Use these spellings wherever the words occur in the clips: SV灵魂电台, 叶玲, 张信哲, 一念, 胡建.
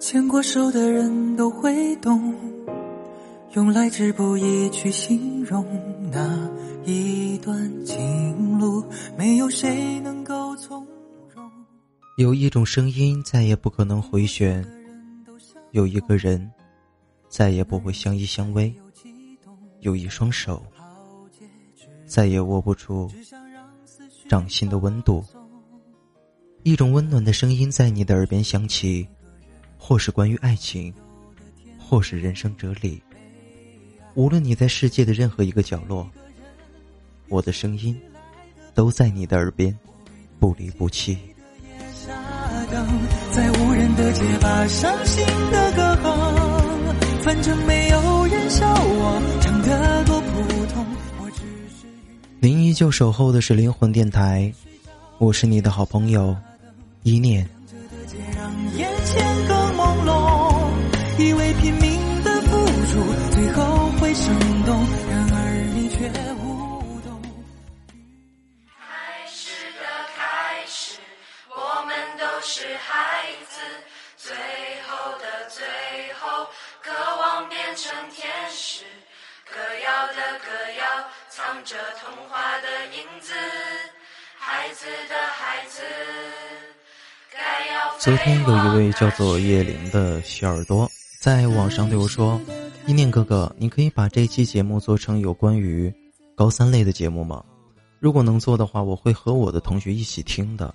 牵过手的人都会懂，用来之不易去形容那一段情路，没有谁能够从容。有一种声音再也不可能回旋，有一个人再也不会相依相偎，有一双手再也握不住掌心的温度。一种温暖的声音在你的耳边响起，或是关于爱情，或是人生哲理。无论你在世界的任何一个角落，我的声音都在你的耳边不离不弃。在无人的街把伤心的歌哼，反正没有人笑我唱得多普通。您依旧守候的是灵魂电台，我是你的好朋友一念。这童话的影子，孩子的孩子，该要。昨天有一位叫做叶玲的小耳朵在网上对我说，一念哥哥，你可以把这期节目做成有关于高三类的节目吗？如果能做的话，我会和我的同学一起听的。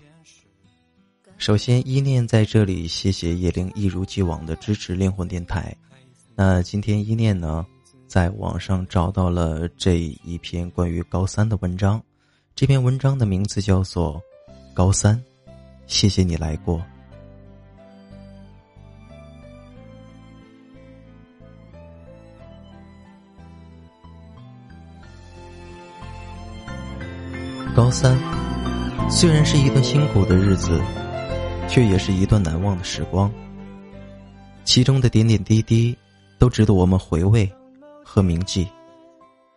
首先一念在这里谢谢叶玲一如既往的支持灵魂电台。那今天一念呢在网上找到了这一篇关于高三的文章，这篇文章的名字叫做《高三，谢谢你来过》。高三，虽然是一段辛苦的日子，却也是一段难忘的时光，其中的点点滴滴都值得我们回味和铭记。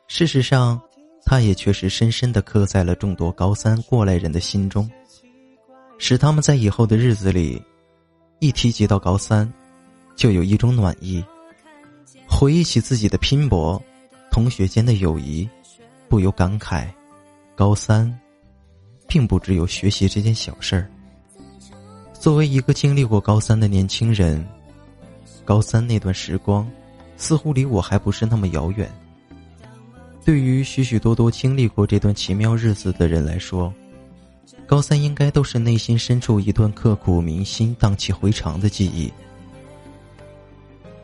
事实上，它也确实深深地刻在了众多高三过来人的心中，使他们在以后的日子里一提及到高三就有一种暖意，回忆起自己的拼搏，同学间的友谊，不由感慨高三并不只有学习这件小事儿。作为一个经历过高三的年轻人，高三那段时光似乎离我还不是那么遥远。对于许许多多经历过这段奇妙日子的人来说，高三应该都是内心深处一段刻骨铭心、荡气回肠的记忆。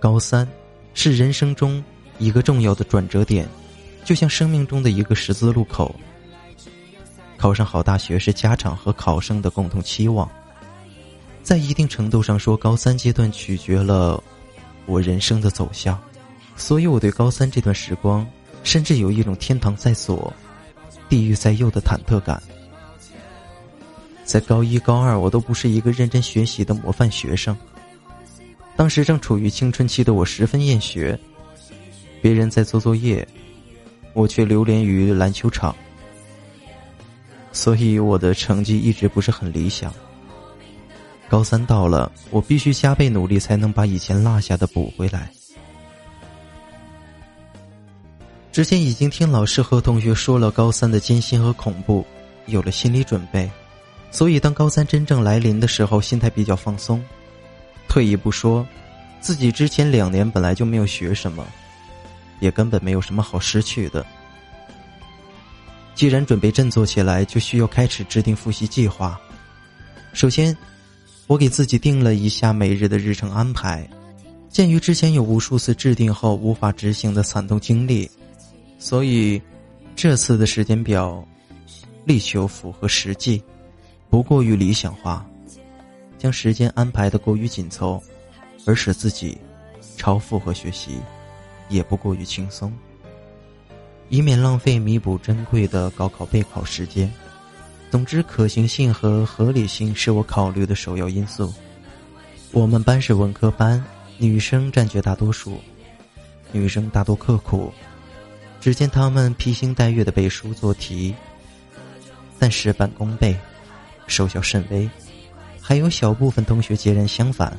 高三是人生中一个重要的转折点，就像生命中的一个十字路口。考上好大学是家长和考生的共同期望，在一定程度上说，高三阶段取决了我人生的走向，所以我对高三这段时光甚至有一种天堂在左地狱在右的忐忑感。在高一高二，我都不是一个认真学习的模范学生，当时正处于青春期的我十分厌学，别人在做作业，我却流连于篮球场，所以我的成绩一直不是很理想。高三到了，我必须加倍努力才能把以前落下的补回来。之前已经听老师和同学说了高三的艰辛和恐怖，有了心理准备，所以当高三真正来临的时候，心态比较放松。退一步说，自己之前2年本来就没有学什么，也根本没有什么好失去的。既然准备振作起来，就需要开始制定复习计划。首先我给自己定了一下每日的日程安排，鉴于之前有无数次制定后无法执行的惨痛经历，所以这次的时间表力求符合实际，不过于理想化，将时间安排得过于紧凑，而使自己超负荷学习也不过于轻松，以免浪费弥补珍贵的高考备考时间。总之，可行性和合理性是我考虑的首要因素。我们班是文科班，女生占绝大多数，女生大多刻苦，只见她们披星戴月的背书做题，但事半功倍，收效甚微。还有小部分同学截然相反，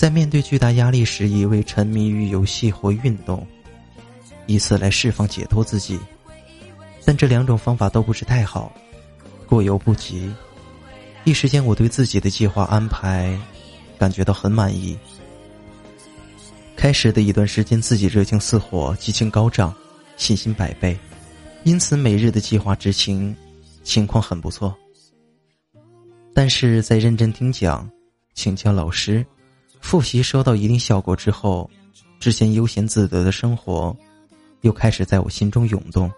在面对巨大压力时，一味沉迷于游戏或运动，以此来释放解脱自己。但这两种方法都不是太好，过犹不及。一时间我对自己的计划安排感觉到很满意。开始的一段时间，自己热情似火，激情高涨，信心百倍，因此每日的计划执行情况很不错。但是在认真听讲、请教老师、复习收到一定效果之后，之前悠闲自得的生活又开始在我心中涌动，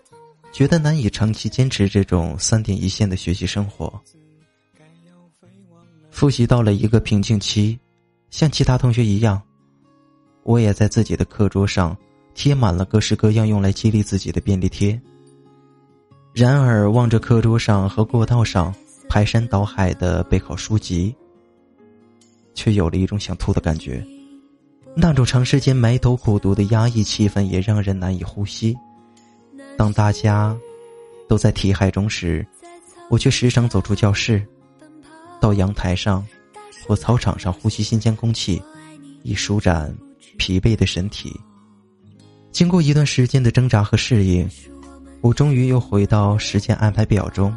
觉得难以长期坚持这种三点一线的学习生活。复习到了一个瓶颈期，像其他同学一样，我也在自己的课桌上贴满了各式各样用来激励自己的便利贴。然而望着课桌上和过道上排山倒海的备考书籍，却有了一种想吐的感觉。那种长时间埋头苦读的压抑气氛也让人难以呼吸。当大家都在题海中时，我却时常走出教室，到阳台上或操场上呼吸新鲜空气，以舒展疲惫的身体。经过一段时间的挣扎和适应，我终于又回到时间安排表中，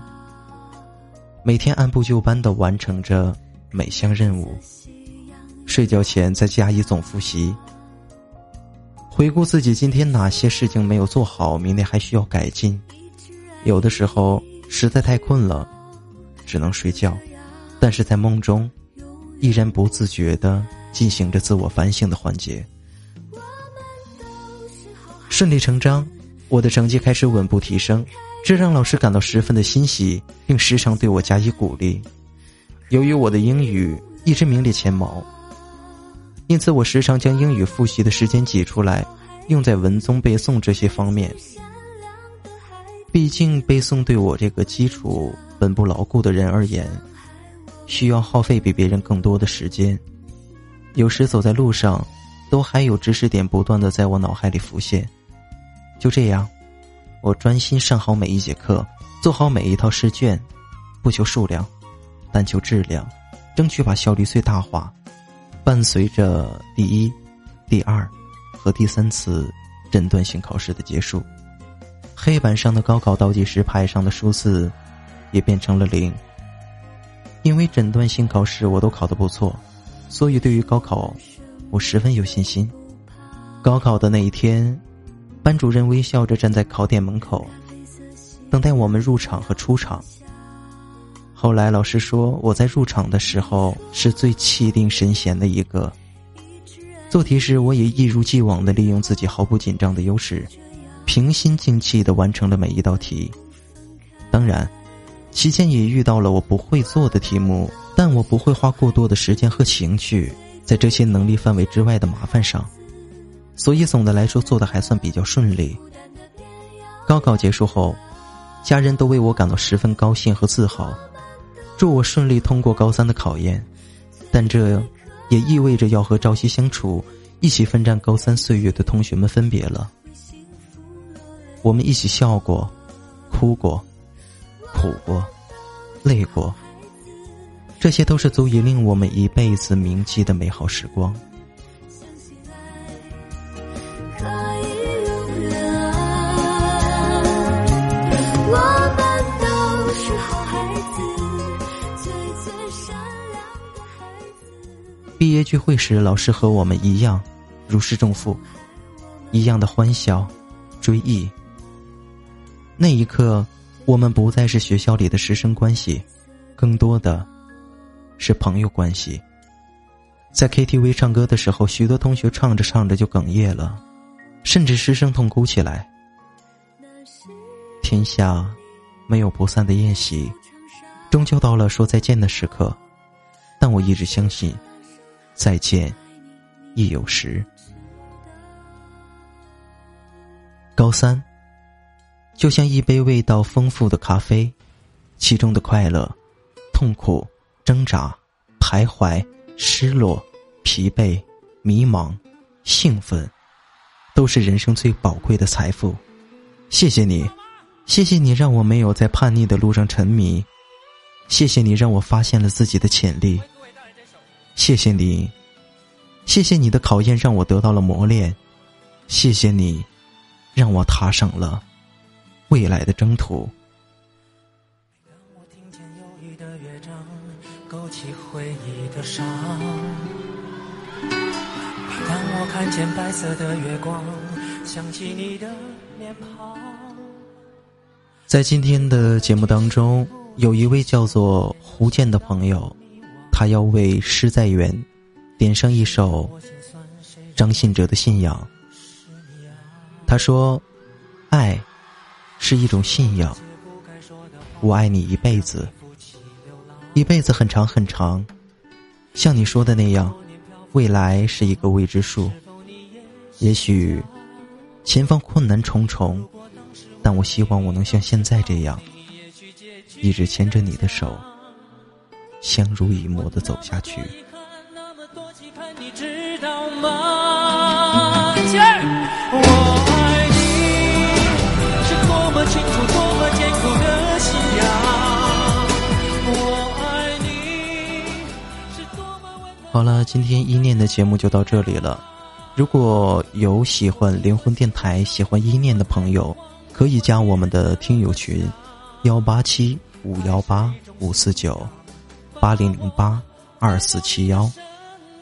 每天按部就班地完成着每项任务，睡觉前再加以总复习，回顾自己今天哪些事情没有做好，明天还需要改进。有的时候实在太困了，只能睡觉，但是在梦中依然不自觉地进行着自我反省的环节。顺理成章，我的成绩开始稳步提升，这让老师感到十分的欣喜，并时常对我加以鼓励。由于我的英语一直名列前茅，因此我时常将英语复习的时间挤出来，用在文综背诵这些方面。毕竟背诵对我这个基础本不牢固的人而言，需要耗费比别人更多的时间。有时走在路上，都还有知识点不断地在我脑海里浮现。就这样，我专心上好每一节课，做好每一套试卷，不求数量，但求质量，争取把效率最大化。伴随着第一、第二和第三次诊断性考试的结束，黑板上的高考倒计时牌上的数字也变成了0。因为诊断性考试我都考得不错，所以对于高考我十分有信心。高考的那一天，班主任微笑着站在考点门口，等待我们入场和出场。后来老师说，我在入场的时候是最气定神闲的一个。做题时，我也一如既往地利用自己毫不紧张的优势，平心静气地完成了每一道题。当然，期间也遇到了我不会做的题目，但我不会花过多的时间和情绪在这些能力范围之外的麻烦上，所以总的来说做得还算比较顺利。高考结束后，家人都为我感到十分高兴和自豪，祝我顺利通过高三的考验，但这也意味着要和朝夕相处、一起奋战高三岁月的同学们分别了。我们一起笑过、哭过、苦过、累过，这些都是足以令我们一辈子铭记的美好时光。毕业聚会时，老师和我们一样如释重负，一样的欢笑追忆。那一刻，我们不再是学校里的师生关系，更多的是朋友关系。在 KTV 唱歌的时候，许多同学唱着唱着就哽咽了，甚至失声痛哭起来。天下没有不散的宴席，终究到了说再见的时刻，但我一直相信再见亦有时。高三就像一杯味道丰富的咖啡，其中的快乐、痛苦、挣扎、徘徊、失落、疲惫、迷茫、兴奋，都是人生最宝贵的财富。谢谢你，谢谢你让我没有在叛逆的路上沉迷，谢谢你让我发现了自己的潜力，谢谢你谢谢你的考验让我得到了磨练，谢谢你让我踏上了未来的征途。每当我听见忧郁的乐章勾起回忆的伤，每当我看见白色的月光想起你的脸庞。在今天的节目当中，有一位叫做胡建的朋友，他要为诗在远点上一首张信哲的《信仰》。他说，爱是一种信仰，我爱你一辈子，一辈子很长很长，像你说的那样，未来是一个未知数，也许前方困难重重，但我希望我能像现在这样，一直牵着你的手，相濡以沫地走下去。好了，今天一念的节目就到这里了。如果有喜欢灵魂电台、喜欢一念的朋友，可以加我们的听友群187518549 80082471，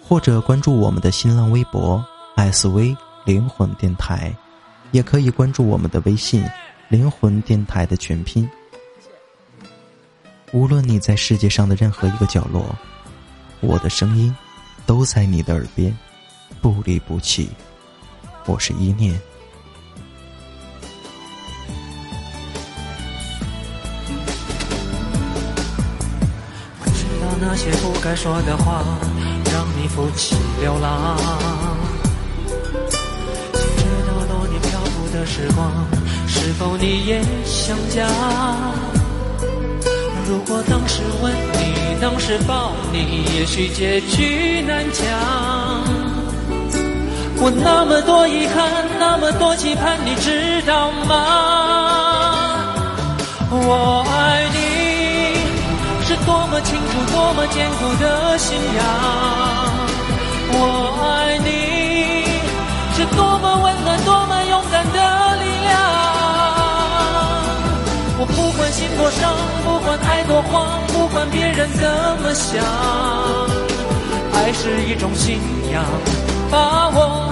或者关注我们的新浪微博 SV 灵魂电台，也可以关注我们的微信灵魂电台的全拼。无论你在世界上的任何一个角落，我的声音都在你的耳边不离不弃。我是一念。我知道那些不该说的话让你负气流浪，谁知道多年漂浮的时光是否你也想家。如果当时问你，当时抱你，也许结局难讲。我那么多遗憾，那么多期盼，你知道吗？我爱你是多么清楚，多么坚固的信仰。我爱你是多么温暖，多么勇敢的力量。我不管心多伤，不管爱多慌，不管别人怎么想，爱是一种信仰，把我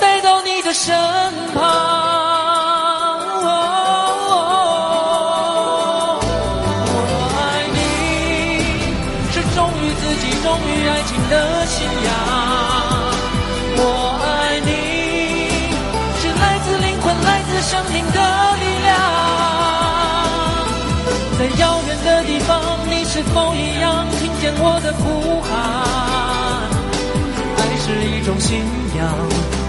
带到你的身旁。是否一样听见我的呼喊？爱是一种信仰，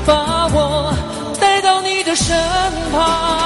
把我带到你的身旁。